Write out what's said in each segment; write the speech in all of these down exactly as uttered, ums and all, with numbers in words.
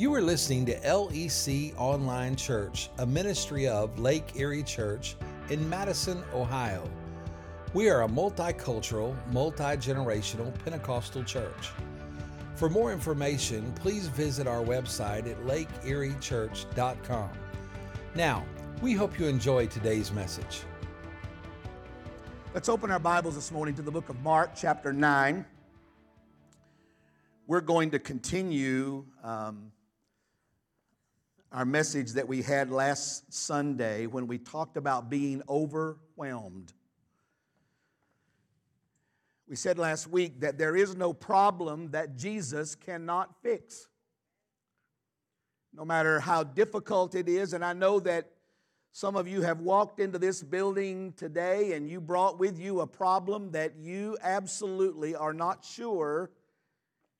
You are listening to L E C Online Church, a ministry of Lake Erie Church in Madison, Ohio. We are a multicultural, multi-generational Pentecostal church. For more information, please visit our website at lake erie church dot com. Now, we hope you enjoy today's message. Let's open our Bibles this morning to the book of Mark, chapter nine. We're going to continue um, our message that we had last Sunday when we talked about being overwhelmed. We said last week that there is no problem that Jesus cannot fix, no matter how difficult it is. And I know that some of you have walked into this building today and you brought with you a problem that you absolutely are not sure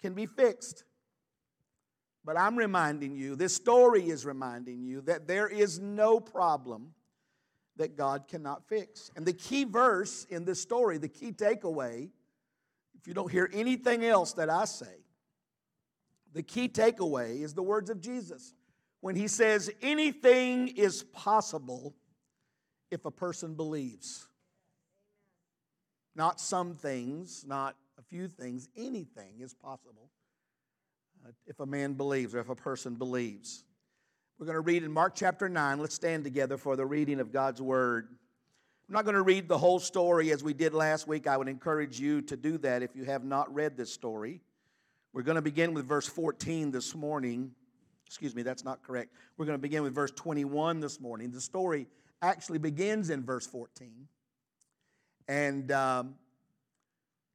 can be fixed. But I'm reminding you, this story is reminding you that there is no problem that God cannot fix. And the key verse in this story, the key takeaway, if you don't hear anything else that I say, the key takeaway is the words of Jesus when he says, anything is possible if a person believes. Not some things, not a few things, anything is possible uh, if a man believes or if a person believes. We're going to read in Mark chapter nine. Let's stand together for the reading of God's Word. I'm not going to read the whole story as we did last week. I would encourage you to do that if you have not read this story. We're going to begin with verse fourteen this morning. Excuse me, that's not correct. We're going to begin with verse twenty-one this morning. The story actually begins in verse fourteen. And Um,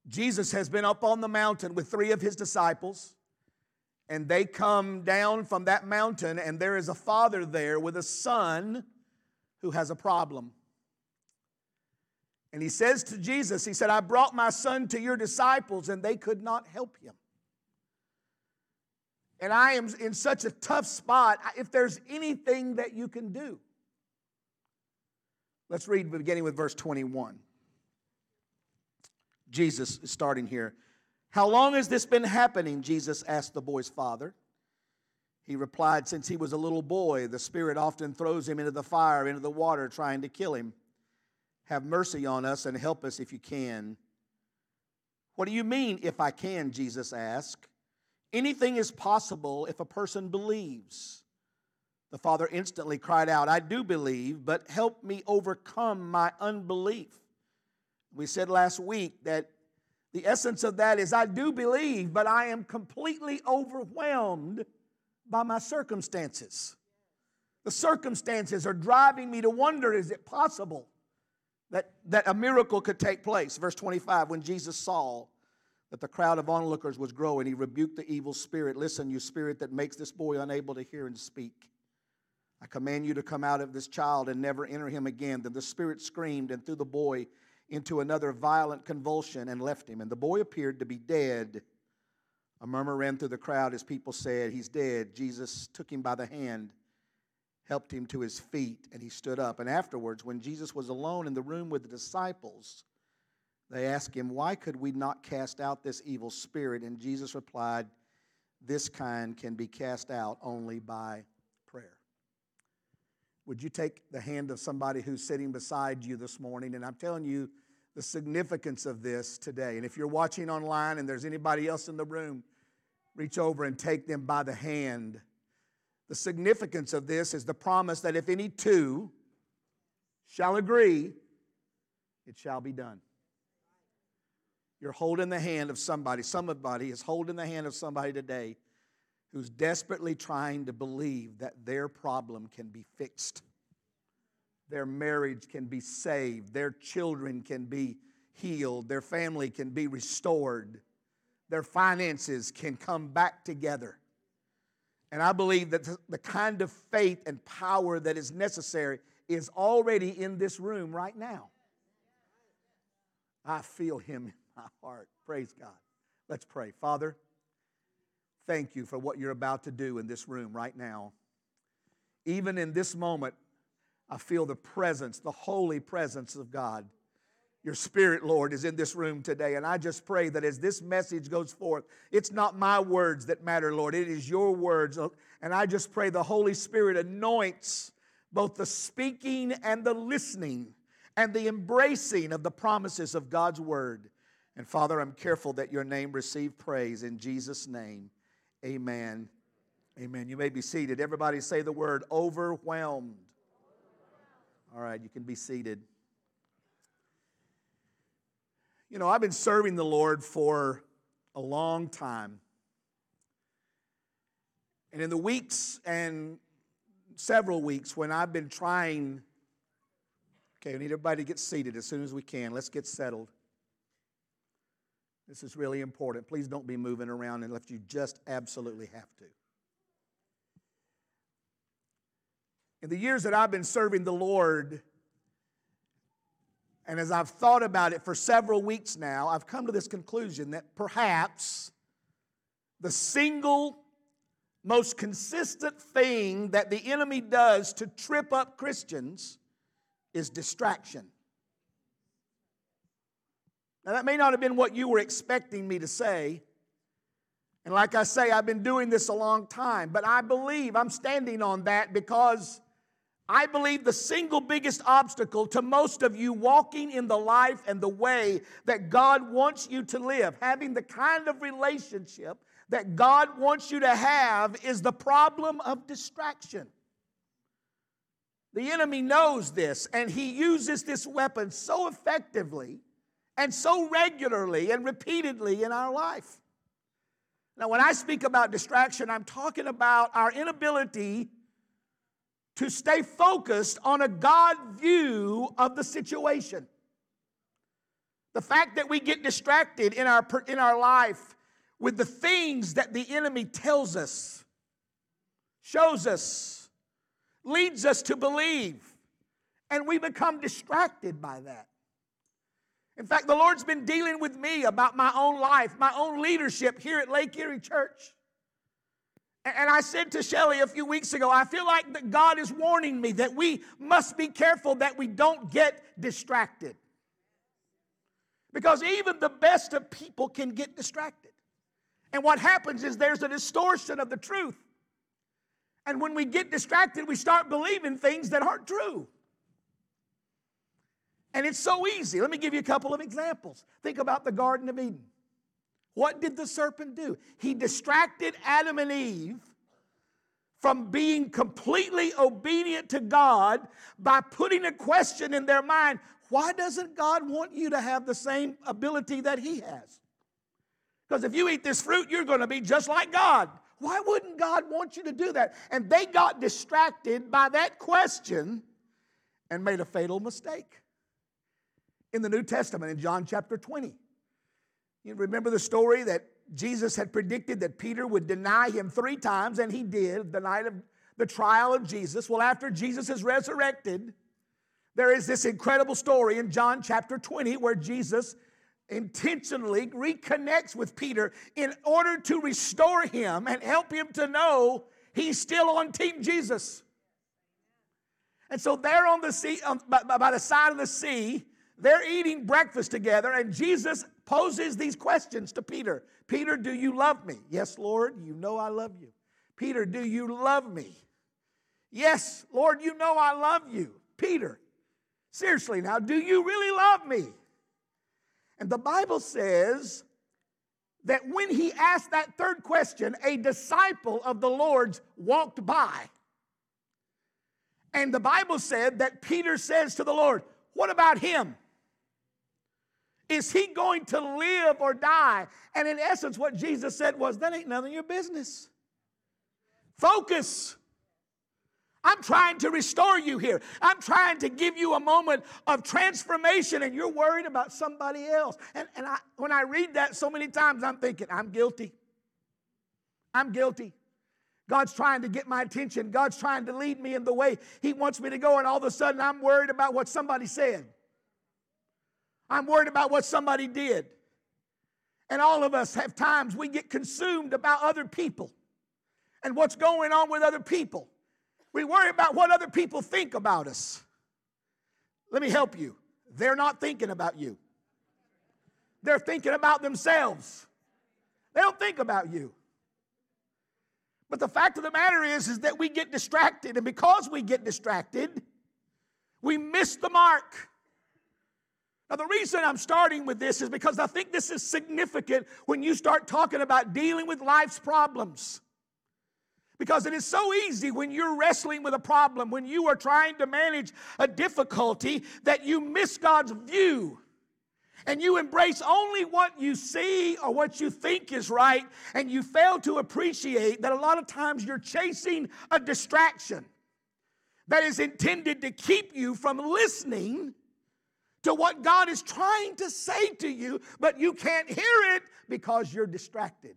Jesus has been up on the mountain with three of his disciples, and they come down from that mountain, and there is a father there with a son who has a problem. And he says to Jesus, he said, I brought my son to your disciples, and they could not help him. And I am in such a tough spot. If there's anything that you can do. Let's read beginning with verse twenty-one. Jesus is starting here. How long has this been happening? Jesus asked the boy's father. He replied, since he was a little boy, the Spirit often throws him into the fire, into the water, trying to kill him. Have mercy on us and help us if you can. What do you mean, if I can? Jesus asked. Anything is possible if a person believes. The father instantly cried out, I do believe, but help me overcome my unbelief. We said last week that the essence of that is I do believe, but I am completely overwhelmed by my circumstances. The circumstances are driving me to wonder, is it possible that, that a miracle could take place? Verse twenty-five, when Jesus saw that the crowd of onlookers was growing, he rebuked the evil spirit. Listen, you spirit that makes this boy unable to hear and speak. I command you to come out of this child and never enter him again. Then the spirit screamed and threw the boy into another violent convulsion and left him. And the boy appeared to be dead. A murmur ran through the crowd as people said, he's dead. Jesus took him by the hand, helped him to his feet, and he stood up. And afterwards, when Jesus was alone in the room with the disciples, they asked him, why could we not cast out this evil spirit? And Jesus replied, this kind can be cast out only by prayer. Would you take the hand of somebody who's sitting beside you this morning? And I'm telling you the significance of this today. And if you're watching online and there's anybody else in the room, reach over and take them by the hand. The significance of this is the promise that if any two shall agree, it shall be done. You're holding the hand of somebody. Somebody is holding the hand of somebody today who's desperately trying to believe that their problem can be fixed, their marriage can be saved, their children can be healed, their family can be restored, their finances can come back together. And I believe that the kind of faith and power that is necessary is already in this room right now. I feel him in my heart. Praise God. Let's pray. Father, thank you for what you're about to do in this room right now. Even in this moment, I feel the presence, the holy presence of God. Your Spirit, Lord, is in this room today. And I just pray that as this message goes forth, it's not my words that matter, Lord. It is your words. And I just pray the Holy Spirit anoints both the speaking and the listening and the embracing of the promises of God's word. And Father, I'm careful that your name receive praise. In Jesus' name, amen. Amen. You may be seated. Everybody say the word, overwhelmed. All right, you can be seated. You know, I've been serving the Lord for a long time. And in the weeks and several weeks when I've been trying, okay, we need everybody to get seated as soon as we can. Let's get settled. This is really important. Please don't be moving around unless you just absolutely have to. In the years that I've been serving the Lord, and as I've thought about it for several weeks now, I've come to this conclusion that perhaps the single most consistent thing that the enemy does to trip up Christians is distraction. Now, that may not have been what you were expecting me to say. And like I say, I've been doing this a long time. But I believe I'm standing on that because I believe the single biggest obstacle to most of you walking in the life and the way that God wants you to live, having the kind of relationship that God wants you to have, is the problem of distraction. The enemy knows this, and he uses this weapon so effectively and so regularly and repeatedly in our life. Now, when I speak about distraction, I'm talking about our inability to stay focused on a God view of the situation. The fact that we get distracted in our, in our life with the things that the enemy tells us, shows us, leads us to believe, and we become distracted by that. In fact, the Lord's been dealing with me about my own life, my own leadership here at Lake Erie Church. And I said to Shelley a few weeks ago, I feel like that God is warning me that we must be careful that we don't get distracted. Because even the best of people can get distracted. And what happens is there's a distortion of the truth. And when we get distracted, we start believing things that aren't true. And it's so easy. Let me give you a couple of examples. Think about the Garden of Eden. What did the serpent do? He distracted Adam and Eve from being completely obedient to God by putting a question in their mind. Why doesn't God want you to have the same ability that he has? Because if you eat this fruit, you're going to be just like God. Why wouldn't God want you to do that? And they got distracted by that question and made a fatal mistake. In the New Testament, in John chapter twenty, you remember the story that Jesus had predicted that Peter would deny him three times, and he did, the night of the trial of Jesus. Well, after Jesus is resurrected, there is this incredible story in John chapter twenty where Jesus intentionally reconnects with Peter in order to restore him and help him to know he's still on Team Jesus. And so there on the sea, on, by, by the side of the sea, they're eating breakfast together, and Jesus poses these questions to Peter. Peter, do you love me? Yes, Lord, you know I love you. Peter, do you love me? Yes, Lord, you know I love you. Peter, seriously now, do you really love me? And the Bible says that when he asked that third question, a disciple of the Lord's walked by. And the Bible said that Peter says to the Lord, what about him? Is he going to live or die? And in essence, what Jesus said was, that ain't none of your business. Focus. I'm trying to restore you here. I'm trying to give you a moment of transformation, and you're worried about somebody else. And, and I, when I read that so many times, I'm thinking, I'm guilty. I'm guilty. God's trying to get my attention. God's trying to lead me in the way he wants me to go, and all of a sudden I'm worried about what somebody said. I'm worried about what somebody did. And all of us have times we get consumed about other people and what's going on with other people. We worry about what other people think about us. Let me help you. They're not thinking about you. They're thinking about themselves. They don't think about you. But the fact of the matter is, is that we get distracted. And because we get distracted, we miss the mark. Now, the reason I'm starting with this is because I think this is significant when you start talking about dealing with life's problems. Because it is so easy when you're wrestling with a problem, when you are trying to manage a difficulty, that you miss God's view. And you embrace only what you see or what you think is right, and you fail to appreciate that a lot of times you're chasing a distraction that is intended to keep you from listening to what God is trying to say to you, but you can't hear it because you're distracted.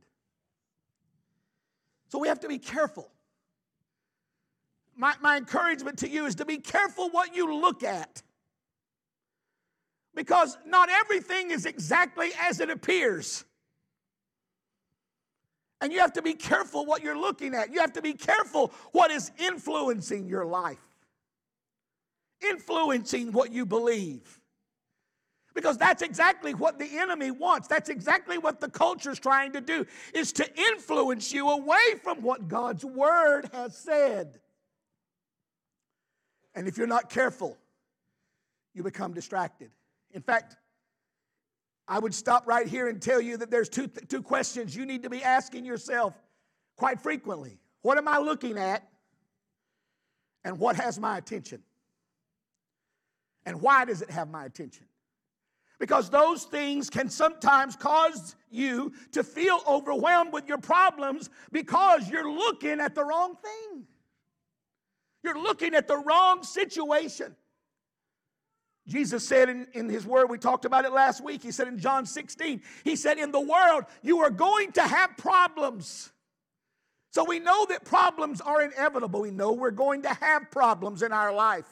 So we have to be careful. My, my encouragement to you is to be careful what you look at. Because not everything is exactly as it appears. And you have to be careful what you're looking at. You have to be careful what is influencing your life. Influencing what you believe. Because that's exactly what the enemy wants. That's exactly what the culture is trying to do, is to influence you away from what God's word has said. And if you're not careful, you become distracted. In fact, I would stop right here and tell you that there's two, th- two questions you need to be asking yourself quite frequently. What am I looking at? And what has my attention? And why does it have my attention? Because those things can sometimes cause you to feel overwhelmed with your problems because you're looking at the wrong thing. You're looking at the wrong situation. Jesus said in, in his word, we talked about it last week, he said in John sixteen, he said, in the world, you are going to have problems. So we know that problems are inevitable. We know we're going to have problems in our life.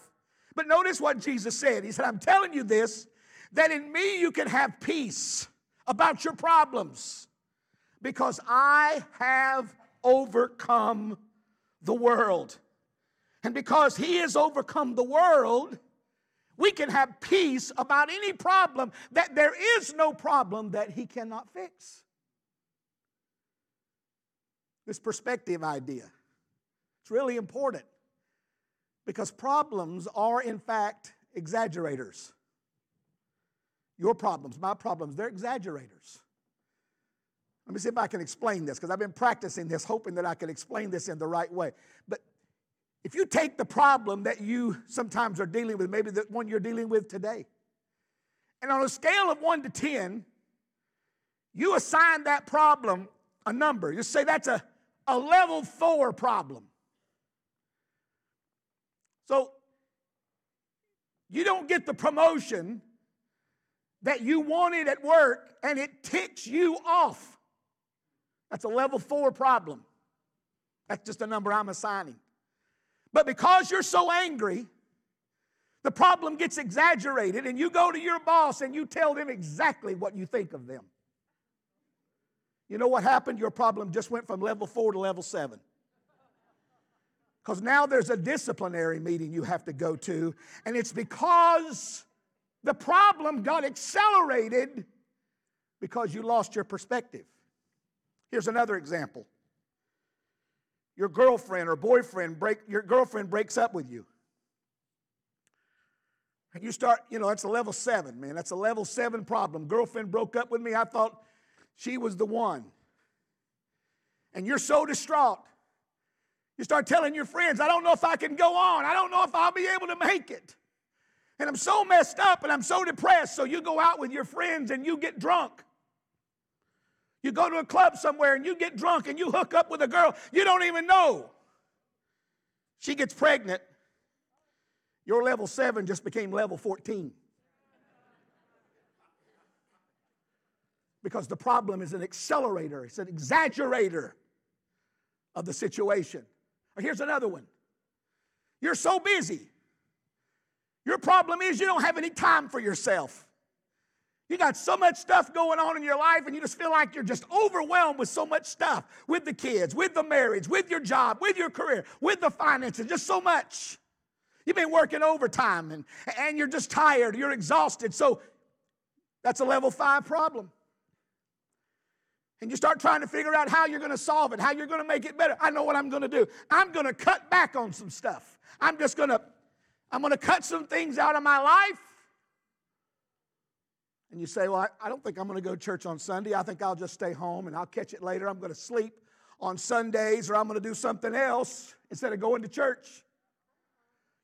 But notice what Jesus said. He said, I'm telling you this, that in me you can have peace about your problems, because I have overcome the world. And because he has overcome the world, we can have peace about any problem, that there is no problem that he cannot fix. This perspective idea, it's really important, because problems are, in fact, exaggerators. Your problems, my problems, they're exaggerators. Let me see if I can explain this, because I've been practicing this, hoping that I can explain this in the right way. But if you take the problem that you sometimes are dealing with, maybe the one you're dealing with today, and on a scale of one to ten, you assign that problem a number. You say that's a, a level four problem. So you don't get the promotion that you wanted at work, and it ticks you off. That's a level four problem. That's just a number I'm assigning. But because you're so angry, the problem gets exaggerated, and you go to your boss and you tell them exactly what you think of them. You know what happened? Your problem just went from level four to level seven. Because now there's a disciplinary meeting you have to go to, and it's because the problem got accelerated because you lost your perspective. Here's another example. Your girlfriend or boyfriend, break, your girlfriend breaks up with you. And you start, you know, that's a level seven, man. That's a level seven problem. Girlfriend broke up with me. I thought she was the one. And you're so distraught. You start telling your friends, I don't know if I can go on. I don't know if I'll be able to make it. And I'm so messed up and I'm so depressed. So you go out with your friends and you get drunk. You go to a club somewhere and you get drunk and you hook up with a girl you don't even know. She gets pregnant. Your level seven just became level fourteen. Because the problem is an accelerator. It's an exaggerator of the situation. Here's another one. You're so busy. Your problem is you don't have any time for yourself. You got so much stuff going on in your life, and you just feel like you're just overwhelmed with so much stuff, with the kids, with the marriage, with your job, with your career, with the finances, just so much. You've been working overtime and, and you're just tired. You're exhausted. So that's a level five problem. And you start trying to figure out how you're going to solve it, how you're going to make it better. I know what I'm going to do. I'm going to cut back on some stuff. I'm just going to, I'm going to cut some things out of my life. And you say, well, I, I don't think I'm going to go to church on Sunday. I think I'll just stay home and I'll catch it later. I'm going to sleep on Sundays, or I'm going to do something else instead of going to church.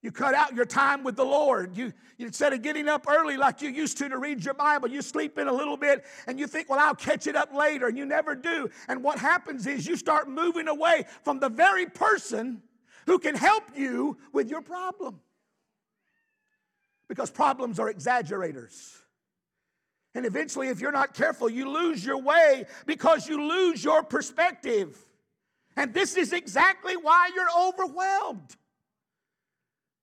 You cut out your time with the Lord. You, you instead of getting up early like you used to to read your Bible, you sleep in a little bit and you think, well, I'll catch it up later, and you never do. And what happens is you start moving away from the very person who can help you with your problem. Because problems are exaggerators. And eventually, if you're not careful, you lose your way because you lose your perspective. And this is exactly why you're overwhelmed.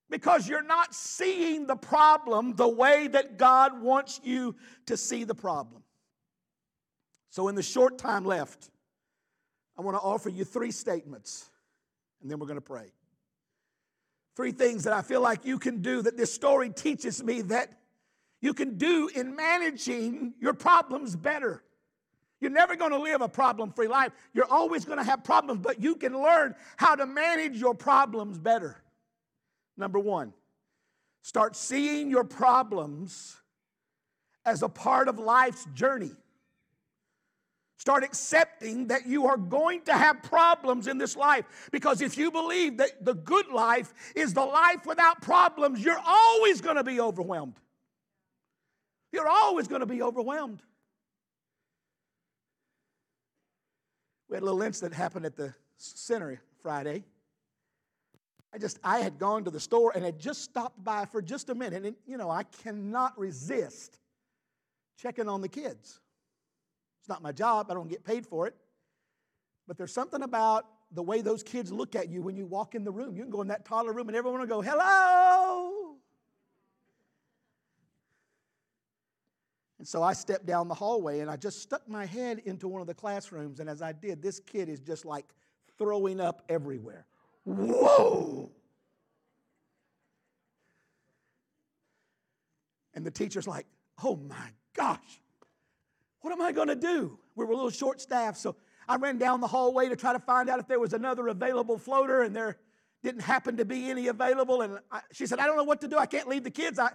Because you're not seeing the problem the way that God wants you to see the problem. So in the short time left, I want to offer you three statements, and then we're going to pray. Three things that I feel like you can do, that this story teaches me that you can do in managing your problems better. You're never going to live a problem-free life. You're always going to have problems, but you can learn how to manage your problems better. Number one, start seeing your problems as a part of life's journey. Start accepting that you are going to have problems in this life, because if you believe that the good life is the life without problems, you're always going to be overwhelmed. You're always going to be overwhelmed. We had a little incident happen at the center Friday. I just, I had gone to the store and had just stopped by for just a minute. And, you know, I cannot resist checking on the kids. It's not my job. I don't get paid for it. But there's something about the way those kids look at you when you walk in the room. You can go in that toddler room and everyone will go, hello. And so I stepped down the hallway and I just stuck my head into one of the classrooms. And as I did, this kid is just like throwing up everywhere. Whoa! And the teacher's like, oh my gosh, what am I going to do? We were a little short-staffed, so I ran down the hallway to try to find out if there was another available floater, and there didn't happen to be any available. And I, she said, I don't know what to do. I can't leave the kids. I...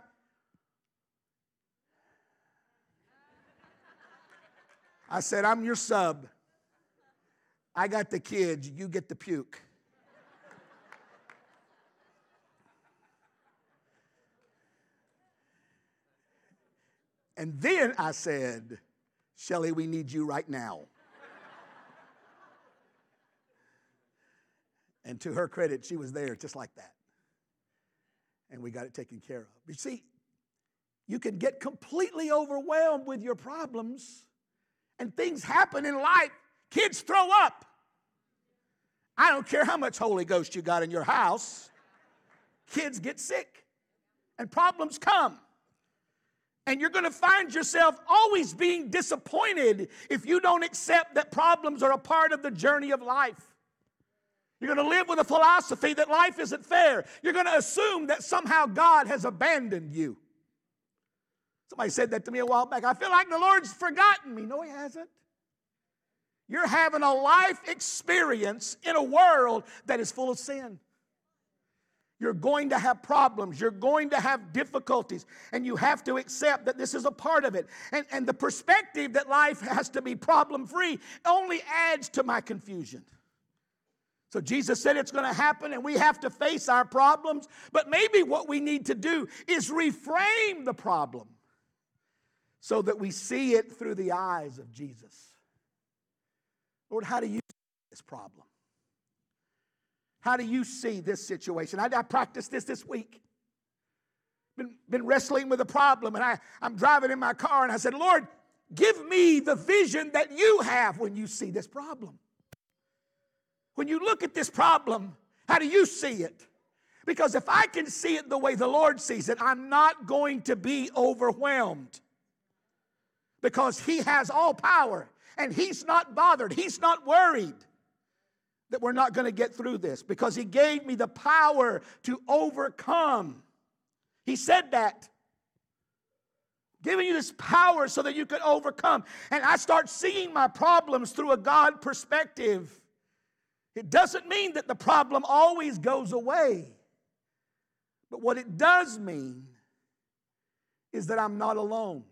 I said, I'm your sub. I got the kids. You get the puke. And then I said, Shelley, we need you right now. And to her credit, she was there just like that. And we got it taken care of. But see, you can get completely overwhelmed with your problems. And things happen in life. Kids throw up. I don't care how much Holy Ghost you got in your house. Kids get sick. And problems come. And you're going to find yourself always being disappointed if you don't accept that problems are a part of the journey of life. You're going to live with a philosophy that life isn't fair. You're going to assume that somehow God has abandoned you. Somebody said that to me a while back. I feel like the Lord's forgotten me. No, He hasn't. You're having a life experience in a world that is full of sin. You're going to have problems. You're going to have difficulties. And you have to accept that this is a part of it. And, and the perspective that life has to be problem-free only adds to my confusion. So Jesus said it's going to happen and we have to face our problems. But maybe what we need to do is reframe the problem so that we see it through the eyes of Jesus. Lord, how do you see this problem? How do you see this situation? I, I practiced this this week. Been, been wrestling with a problem, and I, I'm driving in my car, and I said, Lord, give me the vision that you have when you see this problem. When you look at this problem, how do you see it? Because if I can see it the way the Lord sees it, I'm not going to be overwhelmed. Because He has all power, and He's not bothered. He's not worried. that we're not going to get through this, because he gave me the power to overcome. He said that. Giving you this power so that you could overcome. And I start seeing my problems through a God perspective. It doesn't mean that the problem always goes away. But what it does mean is that I'm not alone.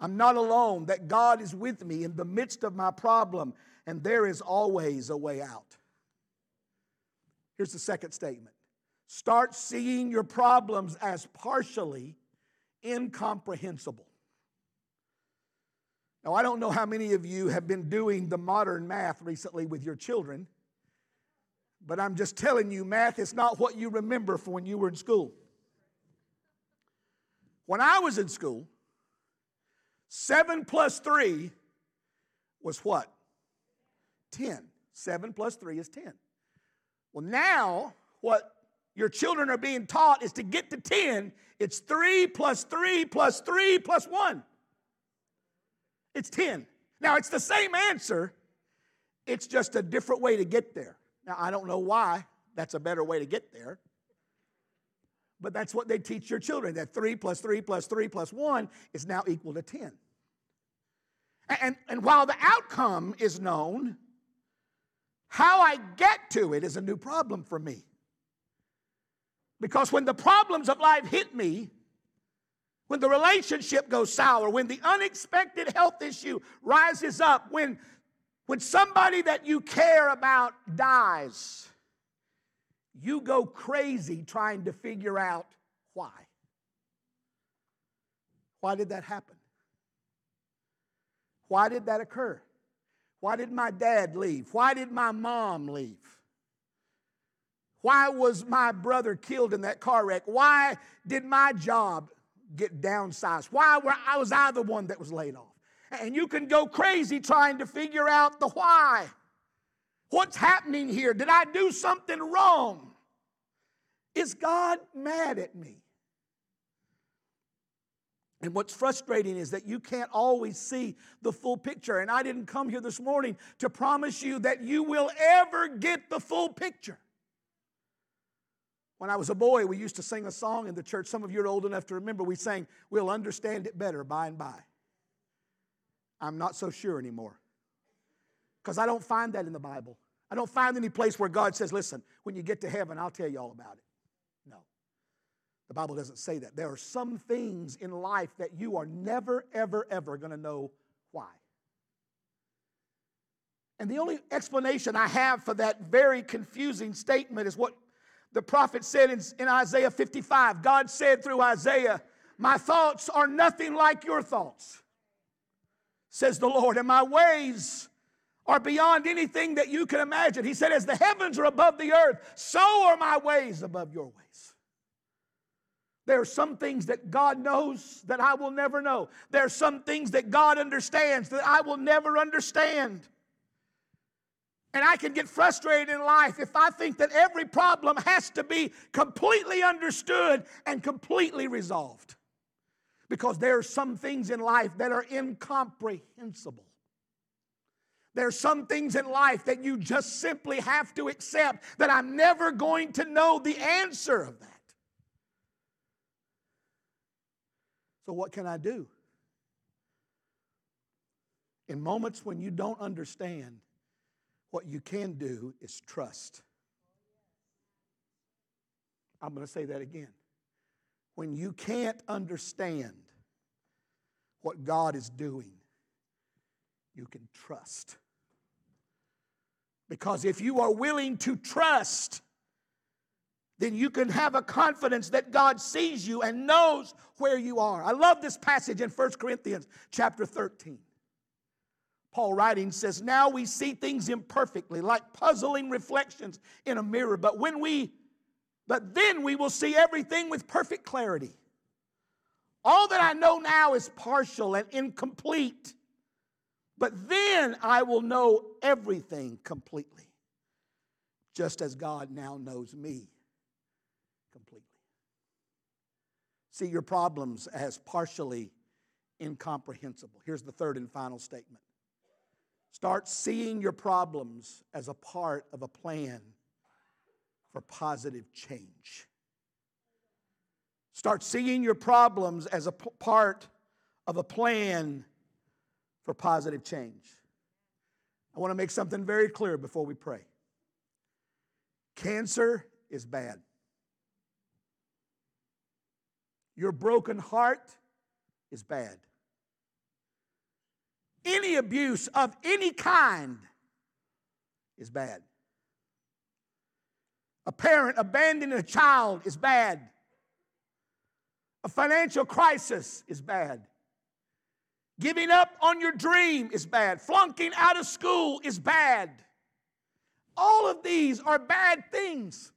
I'm not alone, that God is with me in the midst of my problem, and there is always a way out. Here's the second statement. Start seeing your problems as partially incomprehensible. Now, I don't know how many of you have been doing the modern math recently with your children, but I'm just telling you, math is not what you remember from when you were in school. When I was in school, seven plus three was what? ten. seven plus three is ten. Well, now what your children are being taught is to get to ten. It's three plus three plus three plus one. It's ten. Now, it's the same answer. It's just a different way to get there. Now, I don't know why that's a better way to get there. But that's what they teach your children, that three plus three plus three plus one is now equal to ten. And, and while the outcome is known, how I get to it is a new problem for me. Because when the problems of life hit me, when the relationship goes sour, when the unexpected health issue rises up, when, when somebody that you care about dies, you go crazy trying to figure out why. Why did that happen? Why did that occur? Why did my dad leave? Why did my mom leave? Why was my brother killed in that car wreck? Why did my job get downsized? Why were, I was I the one that was laid off? And you can go crazy trying to figure out the why. What's happening here? Did I do something wrong? Is God mad at me? And what's frustrating is that you can't always see the full picture. And I didn't come here this morning to promise you that you will ever get the full picture. When I was a boy, we used to sing a song in the church. Some of you are old enough to remember. We sang, "We'll understand it better by and by." I'm not so sure anymore, because I don't find that in the Bible. I don't find any place where God says, listen, when you get to heaven, I'll tell you all about it. No. The Bible doesn't say that. There are some things in life that you are never, ever, ever going to know why. And the only explanation I have for that very confusing statement is what the prophet said in, in Isaiah fifty-five. God said through Isaiah, "My thoughts are nothing like your thoughts, says the Lord, and my ways are beyond anything that you can imagine." He said, "As the heavens are above the earth, so are my ways above your ways." There are some things that God knows that I will never know. There are some things that God understands that I will never understand. And I can get frustrated in life if I think that every problem has to be completely understood and completely resolved. Because there are some things in life that are incomprehensible. There are some things in life that you just simply have to accept that I'm never going to know the answer of that. So what can I do? In moments when you don't understand, what you can do is trust. I'm going to say that again. When you can't understand what God is doing, you can trust. Because if you are willing to trust, then you can have a confidence that God sees you and knows where you are. I love this passage in First Corinthians chapter thirteen. Paul writing says, "Now we see things imperfectly, like puzzling reflections in a mirror, but when we but then we will see everything with perfect clarity. All that I know now is partial and incomplete. But then I will know everything completely, just as God now knows me completely." See your problems as partially incomprehensible. Here's the third and final statement. Start seeing your problems as a part of a plan for positive change. Start seeing your problems as a p- part of a plan for positive change. I want to make something very clear before we pray. Cancer is bad. Your broken heart is bad. Any abuse of any kind is bad. A parent abandoning a child is bad. A financial crisis is bad. Giving up on your dream is bad. Flunking out of school is bad. All of these are bad things.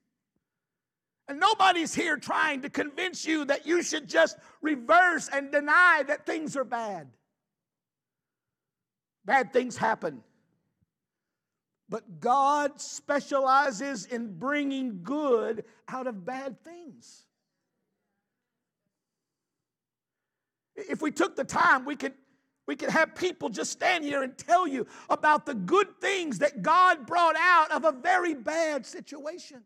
And nobody's here trying to convince you that you should just reverse and deny that things are bad. Bad things happen. But God specializes in bringing good out of bad things. If we took the time, we could, we could have people just stand here and tell you about the good things that God brought out of a very bad situation.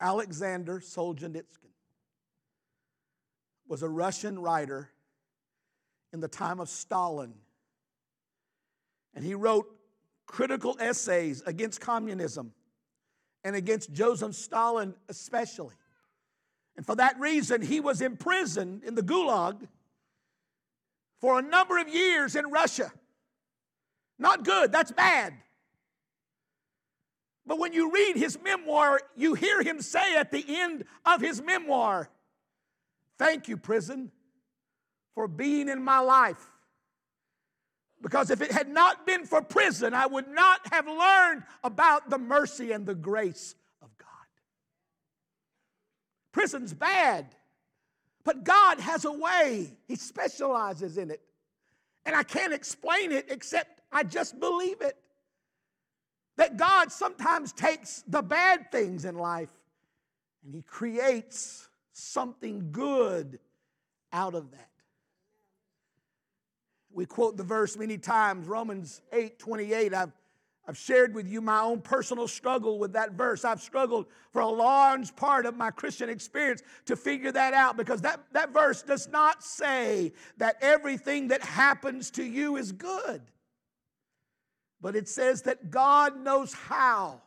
Alexander Solzhenitsyn was a Russian writer in the time of Stalin. And he wrote critical essays against communism and against Joseph Stalin especially. And for that reason, he was imprisoned in the Gulag for a number of years in Russia. Not good, that's bad. But when you read his memoir, you hear him say at the end of his memoir, "Thank you, prison, for being in my life. Because if it had not been for prison, I would not have learned about the mercy and the grace of God." Prison's bad, but God has a way. He specializes in it. And I can't explain it except I just believe it. That God sometimes takes the bad things in life and He creates something good out of that. We quote the verse many times, Romans eight twenty-eight. I've, I've shared with you my own personal struggle with that verse. I've struggled for a large part of my Christian experience to figure that out, because that, that verse does not say that everything that happens to you is good. But it says that God knows how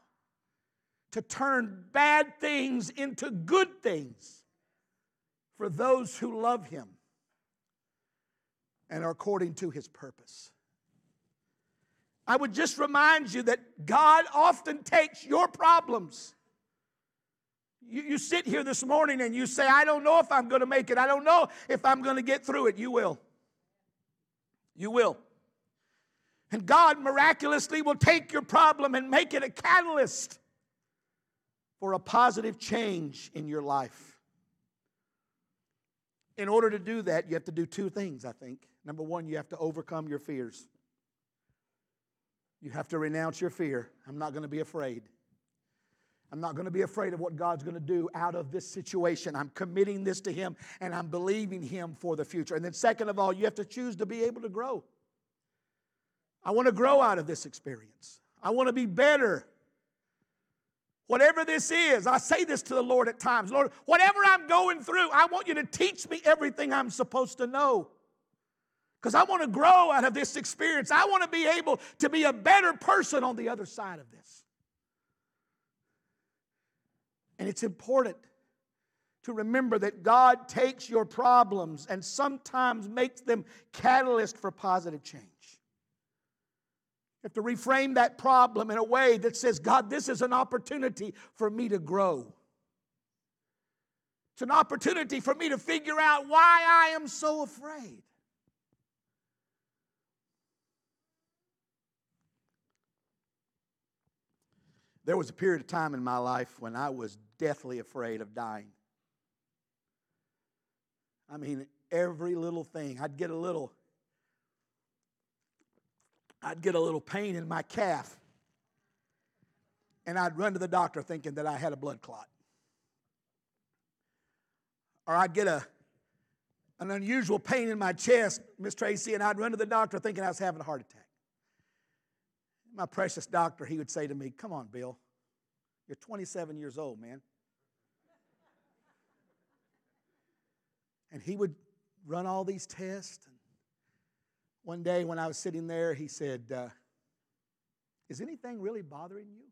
to turn bad things into good things for those who love Him and are according to His purpose. I would just remind you that God often takes your problems. You, you sit here this morning and you say, "I don't know if I'm going to make it. I don't know if I'm going to get through it." You will. You will. And God miraculously will take your problem and make it a catalyst for a positive change in your life. In order to do that, you have to do two things, I think. Number one, you have to overcome your fears. You have to renounce your fear. I'm not going to be afraid. I'm not going to be afraid of what God's going to do out of this situation. I'm committing this to Him, and I'm believing Him for the future. And then second of all, you have to choose to be able to grow. I want to grow out of this experience. I want to be better. Whatever this is, I say this to the Lord at times. Lord, whatever I'm going through, I want you to teach me everything I'm supposed to know. Because I want to grow out of this experience. I want to be able to be a better person on the other side of this. And it's important to remember that God takes your problems and sometimes makes them catalyst for positive change. You have to reframe that problem in a way that says, "God, this is an opportunity for me to grow. It's an opportunity for me to figure out why I am so afraid." There was a period of time in my life when I was deathly afraid of dying. I mean, every little thing. I'd get a little... I'd get a little pain in my calf, and I'd run to the doctor thinking that I had a blood clot. Or I'd get a, an unusual pain in my chest, Miss Tracy, and I'd run to the doctor thinking I was having a heart attack. My precious doctor, he would say to me, "Come on, Bill, you're twenty-seven years old, man." And he would run all these tests. And one day when I was sitting there, he said, uh, "Is anything really bothering you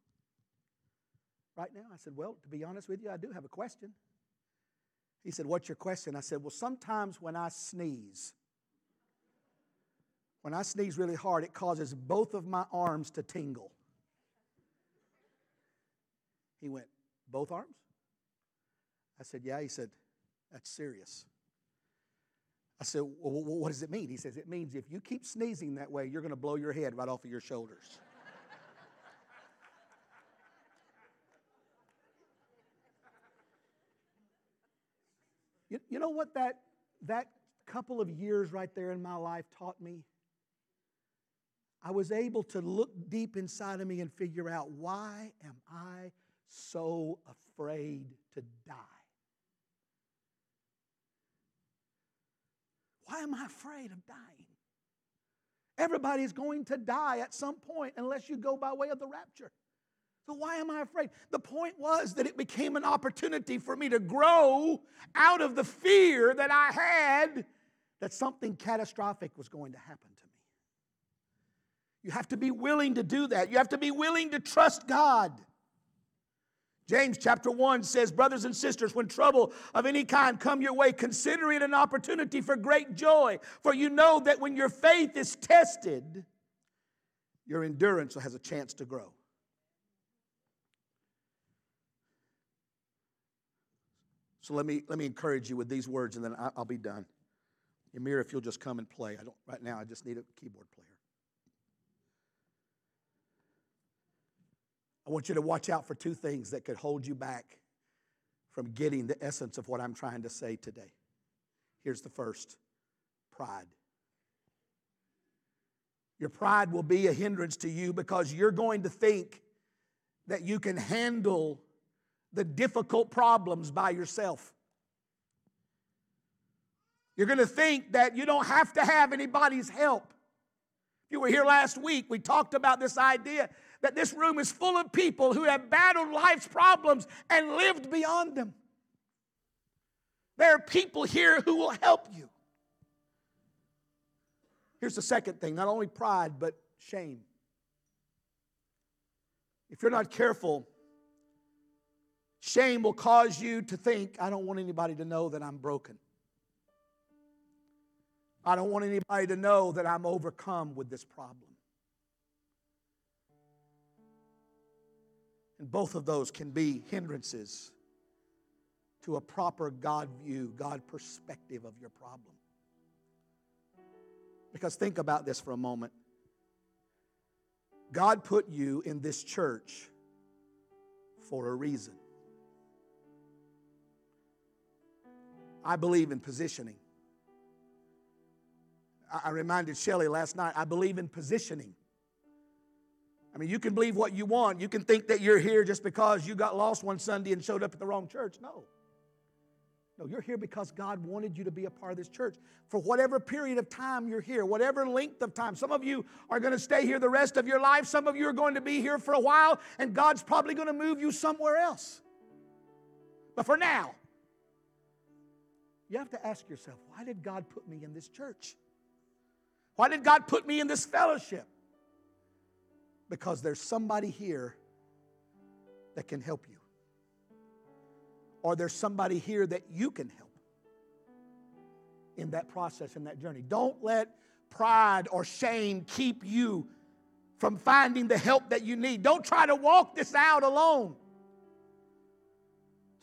right now?" I said, "Well, to be honest with you, I do have a question." He said, "What's your question?" I said, "Well, sometimes when I sneeze, when I sneeze really hard, it causes both of my arms to tingle." He went, "Both arms?" I said, "Yeah." He said, "That's serious." I said, "Well, what does it mean?" He says, "It means if you keep sneezing that way, you're going to blow your head right off of your shoulders." You, you know what that, that couple of years right there in my life taught me? I was able to look deep inside of me and figure out, why am I so afraid to die? Why am I afraid of dying? Everybody's going to die at some point unless you go by way of the rapture. So why am I afraid? The point was that it became an opportunity for me to grow out of the fear that I had that something catastrophic was going to happen to me. You have to be willing to do that. You have to be willing to trust God. James chapter one says, "Brothers and sisters, when trouble of any kind come your way, consider it an opportunity for great joy. For you know that when your faith is tested, your endurance has a chance to grow." So let me let me encourage you with these words, and then I'll be done. Amir, if you'll just come and play. I don't right now. I just need a keyboard player. I want you to watch out for two things that could hold you back from getting the essence of what I'm trying to say today. Here's the first: pride. Your pride will be a hindrance to you because you're going to think that you can handle the difficult problems by yourself. You're going to think that you don't have to have anybody's help. If you were here last week, we talked about this idea that this room is full of people who have battled life's problems and lived beyond them. There are people here who will help you. Here's the second thing: not only pride, but shame. If you're not careful, shame will cause you to think, "I don't want anybody to know that I'm broken. I don't want anybody to know that I'm overcome with this problem." And both of those can be hindrances to a proper God view, God perspective of your problem. Because think about this for a moment. God put you in this church for a reason. I believe in positioning. I reminded Shelley last night, I believe in positioning. I mean, you can believe what you want. You can think that you're here just because you got lost one Sunday and showed up at the wrong church. No. No, you're here because God wanted you to be a part of this church. For whatever period of time you're here, whatever length of time. Some of you are going to stay here the rest of your life. Some of you are going to be here for a while, and God's probably going to move you somewhere else. But for now, you have to ask yourself, why did God put me in this church? Why did God put me in this fellowship? Because there's somebody here that can help you. Or there's somebody here that you can help in that process, in that journey. Don't let pride or shame keep you from finding the help that you need. Don't try to walk this out alone.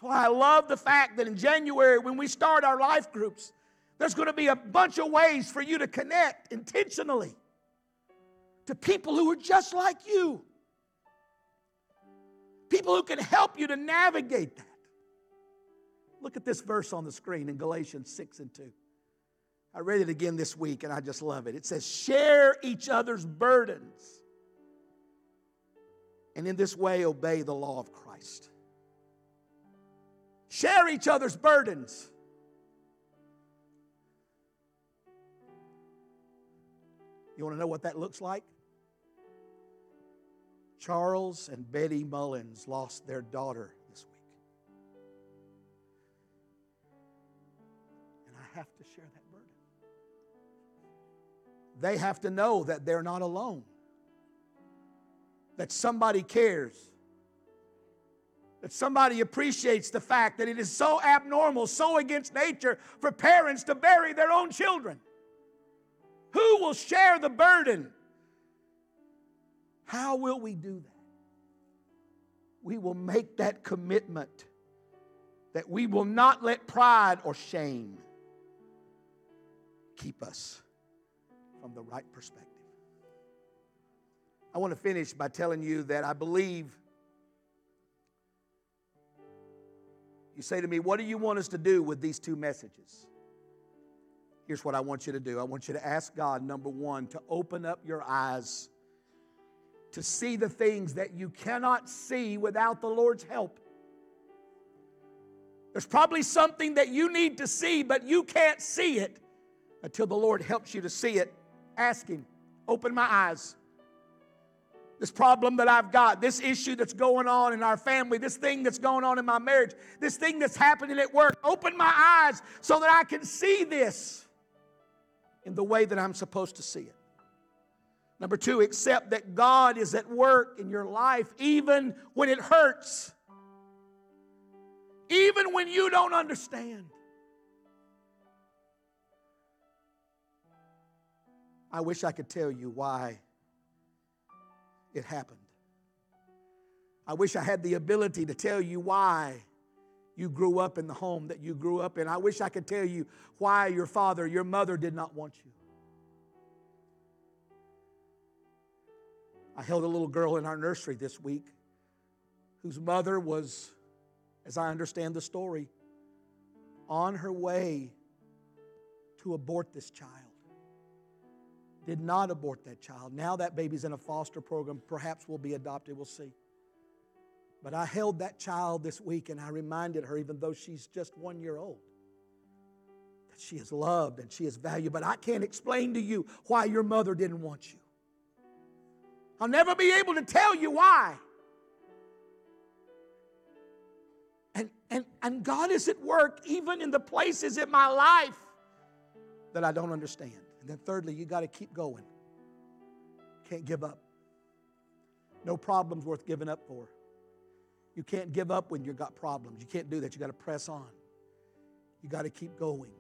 Well, I love the fact that in January, when we start our life groups, there's going to be a bunch of ways for you to connect intentionally to people who are just like you. People who can help you to navigate that. Look at this verse on the screen in Galatians six and two. I read it again this week and I just love it. It says, "Share each other's burdens, and in this way obey the law of Christ." Share each other's burdens. You want to know what that looks like? Charles and Betty Mullins lost their daughter this week. And I have to share that burden. They have to know that they're not alone. That somebody cares. That somebody appreciates the fact that it is so abnormal, so against nature for parents to bury their own children. Who will share the burden? How will we do that? We will make that commitment that we will not let pride or shame keep us from the right perspective. I want to finish by telling you that I believe. You say to me, what do you want us to do with these two messages? Here's what I want you to do. I want you to ask God, number one, to open up your eyes to see the things that you cannot see without the Lord's help. There's probably something that you need to see, but you can't see it until the Lord helps you to see it. Ask Him, open my eyes. This problem that I've got, this issue that's going on in our family, this thing that's going on in my marriage, this thing that's happening at work, open my eyes so that I can see this in the way that I'm supposed to see it. Number two, accept that God is at work in your life even when it hurts, even when you don't understand. I wish I could tell you why it happened. I wish I had the ability to tell you why you grew up in the home that you grew up in. I wish I could tell you why your father, your mother did not want you. I held a little girl in our nursery this week whose mother was, as I understand the story, on her way to abort this child. Did not abort that child. Now that baby's in a foster program. Perhaps will be adopted. We'll see. But I held that child this week and I reminded her, even though she's just one year old, that she is loved and she is valued. But I can't explain to you why your mother didn't want you. I'll never be able to tell you why. And, and, and God is at work even in the places in my life that I don't understand. And then thirdly, you got to keep going. Can't give up. No problem's worth giving up for. You can't give up when you've got problems. You can't do that. You got to press on. You got to keep going.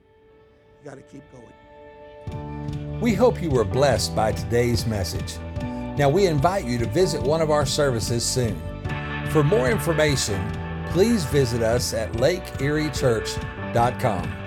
You got to keep going. We hope you were blessed by today's message. Now we invite you to visit one of our services soon. For more information, please visit us at lake erie church dot com.